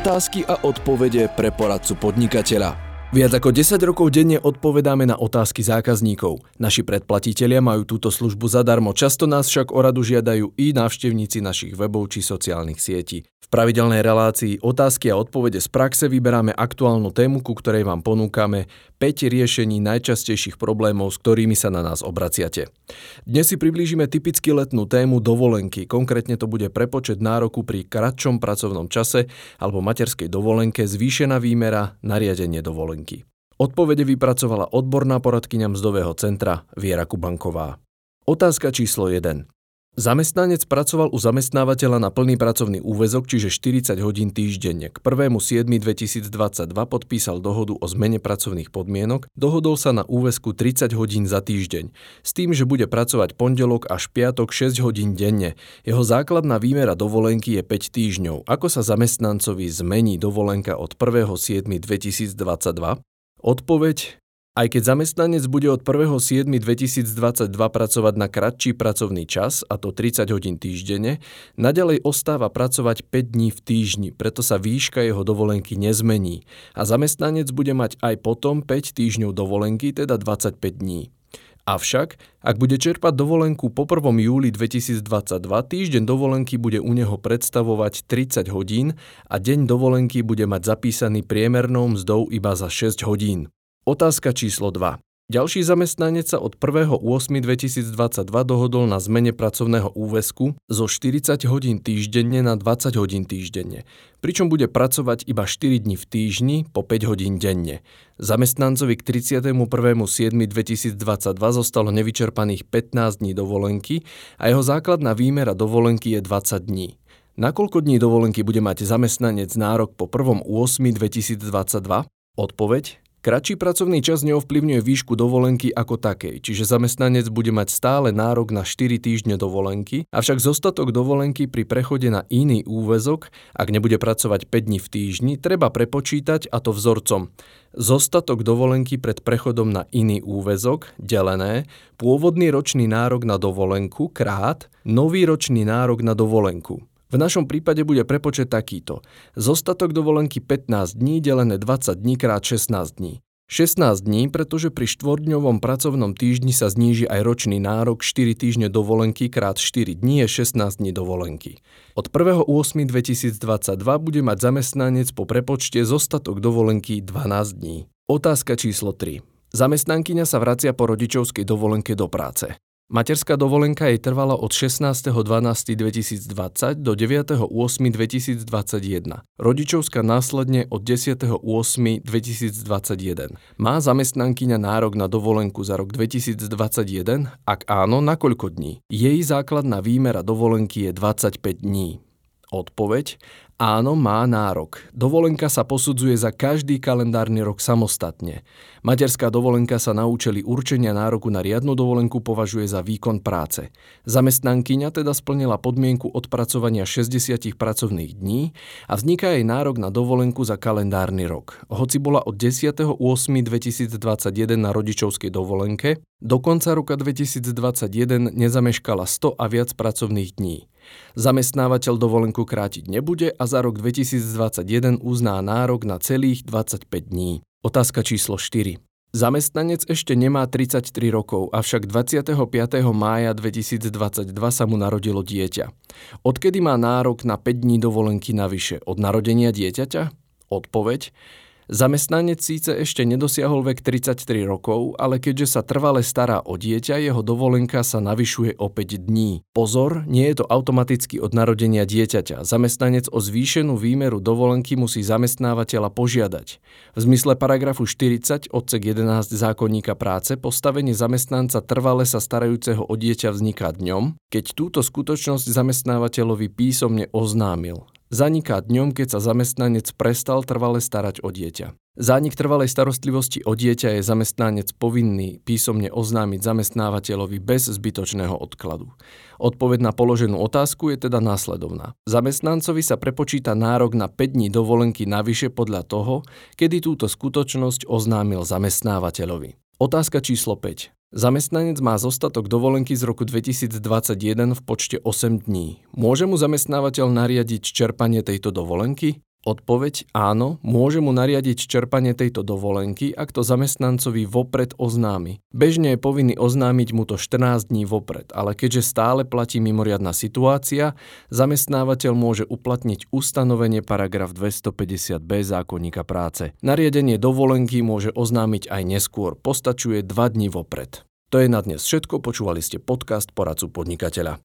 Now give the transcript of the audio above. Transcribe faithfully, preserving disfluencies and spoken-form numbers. Otázky a odpovede pre poradcu podnikateľa. Viac ako desať rokov denne odpovedáme na otázky zákazníkov. Naši predplatitelia majú túto službu zadarmo, často nás však o radu žiadajú i návštevníci našich webov či sociálnych sietí. V pravidelnej relácii Otázky a odpovede z praxe vyberáme aktuálnu tému, ku ktorej vám ponúkame päť riešení najčastejších problémov, s ktorými sa na nás obraciate. Dnes si priblížime typicky letnú tému dovolenky. Konkrétne to bude prepočet nároku pri kratšom pracovnom čase alebo materskej dovolenke, zvýšená výmera, nariadenie dovolenky. Odpovede vypracovala odborná poradkyňa Mzdového centra Viera Kubanková. Otázka číslo jeden. Zamestnanec pracoval u zamestnávateľa na plný pracovný úväzok, čiže štyridsať hodín týždenne. K prvého júla dvetisícdvadsaťdva podpísal dohodu o zmene pracovných podmienok, dohodol sa na úväzku tridsať hodín za týždeň, s tým, že bude pracovať pondelok až piatok šesť hodín denne. Jeho základná výmera dovolenky je päť týždňov. Ako sa zamestnancovi zmení dovolenka od prvého júla dvetisícdvadsaťdva? Odpoveď: aj keď zamestnanec bude od prvého júla dvetisícdvadsaťdva pracovať na kratší pracovný čas, a to tridsať hodín týždenne, naďalej ostáva pracovať päť dní v týždni, preto sa výška jeho dovolenky nezmení a zamestnanec bude mať aj potom päť týždňov dovolenky, teda dvadsaťpäť dní. Avšak, ak bude čerpať dovolenku po prvom júli dvetisícdvadsaťdva, týždeň dovolenky bude u neho predstavovať tridsať hodín a deň dovolenky bude mať zapísaný priemernou mzdou iba za šesť hodín. Otázka číslo dva. Ďalší zamestnanec sa od prvého augusta dvetisícdvadsaťdva dohodol na zmene pracovného úväzku zo štyridsať hodín týždenne na dvadsať hodín týždenne, pričom bude pracovať iba štyri dni v týždni po päť hodín denne. Zamestnancovi k tridsiatemu prvému júlu dvetisícdvadsaťdva zostalo nevyčerpaných pätnásť dní dovolenky a jeho základná výmera dovolenky je dvadsať dní. Na koľko dní dovolenky bude mať zamestnanec nárok po prvom augusta dvetisícdvadsaťdva? Odpoveď: kratší pracovný čas neovplyvňuje výšku dovolenky ako takej, čiže zamestnanec bude mať stále nárok na štyri týždne dovolenky, avšak zostatok dovolenky pri prechode na iný úväzok, ak nebude pracovať päť dní v týždni, treba prepočítať, a to vzorcom: zostatok dovolenky pred prechodom na iný úväzok delené pôvodný ročný nárok na dovolenku krát nový ročný nárok na dovolenku. V našom prípade bude prepočet takýto: zostatok dovolenky pätnásť dní delené dvadsať dní krát šestnásť dní. šestnásť dní, pretože pri štvordňovom pracovnom týždni sa zníži aj ročný nárok, štyri týždne dovolenky krát štyri dní je šestnásť dní dovolenky. Od prvého augusta dvetisícdvadsaťdva bude mať zamestnanec po prepočte zostatok dovolenky dvanásť dní. Otázka číslo tri. Zamestnankyňa sa vracia po rodičovskej dovolenke do práce. Materská dovolenka jej trvala od šestnásteho decembra dvetisícdvadsať do deviateho augusta dvetisícdvadsaťjeden, rodičovská následne od desiateho augusta dvetisícdvadsaťjeden. Má zamestnankyňa nárok na dovolenku za rok dvetisícdvadsaťjeden? Ak áno, na koľko dní? Jej základná výmera dovolenky je dvadsaťpäť dní. Odpoveď: áno, má nárok. Dovolenka sa posudzuje za každý kalendárny rok samostatne. Materská dovolenka sa na účely určenia nároku na riadnu dovolenku považuje za výkon práce. Zamestnankyňa teda splnila podmienku odpracovania šesťdesiat pracovných dní a vzniká jej nárok na dovolenku za kalendárny rok. Hoci bola od desiateho augusta dvetisícdvadsaťjeden na rodičovskej dovolenke, do konca roka dvetisícdvadsaťjeden nezameškala sto a viac pracovných dní. Zamestnávateľ dovolenku krátiť nebude a za rok dvetisícdvadsaťjeden uzná nárok na celých dvadsaťpäť dní. Otázka číslo štyri. Zamestnanec ešte nemá tridsaťtri rokov, avšak dvadsiateho piateho mája dvetisícdvadsaťdva sa mu narodilo dieťa. Odkedy má nárok na päť dní dovolenky navyše? Od narodenia dieťaťa? Odpoveď: zamestnanec síce ešte nedosiahol vek tridsaťtri rokov, ale keďže sa trvale stará o dieťa, jeho dovolenka sa navyšuje o päť dní. Pozor, nie je to automaticky od narodenia dieťaťa. Zamestnanec o zvýšenú výmeru dovolenky musí zamestnávateľa požiadať. V zmysle paragrafu štyridsať odsek jedenásť zákonníka práce postavenie zamestnanca trvale sa starajúceho o dieťa vzniká dňom, keď túto skutočnosť zamestnávateľovi písomne oznámil. Zaniká dňom, keď sa zamestnanec prestal trvale starať o dieťa. Zánik trvalej starostlivosti o dieťa je zamestnanec povinný písomne oznámiť zamestnávateľovi bez zbytočného odkladu. Odpoveď na položenú otázku je teda následovná. Zamestnancovi sa prepočíta nárok na päť dní dovolenky navyše podľa toho, kedy túto skutočnosť oznámil zamestnávateľovi. Otázka číslo päť. Zamestnanec má zostatok dovolenky z roku dvetisícdvadsaťjeden v počte osem dní. Môže mu zamestnávateľ nariadiť čerpanie tejto dovolenky? Odpoveď áno, môže mu nariadiť čerpanie tejto dovolenky, ak to zamestnancovi vopred oznámi. Bežne je povinný oznámiť mu to štrnásť dní vopred, ale keďže stále platí mimoriadna situácia, zamestnávateľ môže uplatniť ustanovenie paragraf dvestopäťdesiat bé zákonníka práce. Nariadenie dovolenky môže oznámiť aj neskôr, postačuje dva dni vopred. To je na dnes všetko, počúvali ste podcast Poradcu podnikateľa.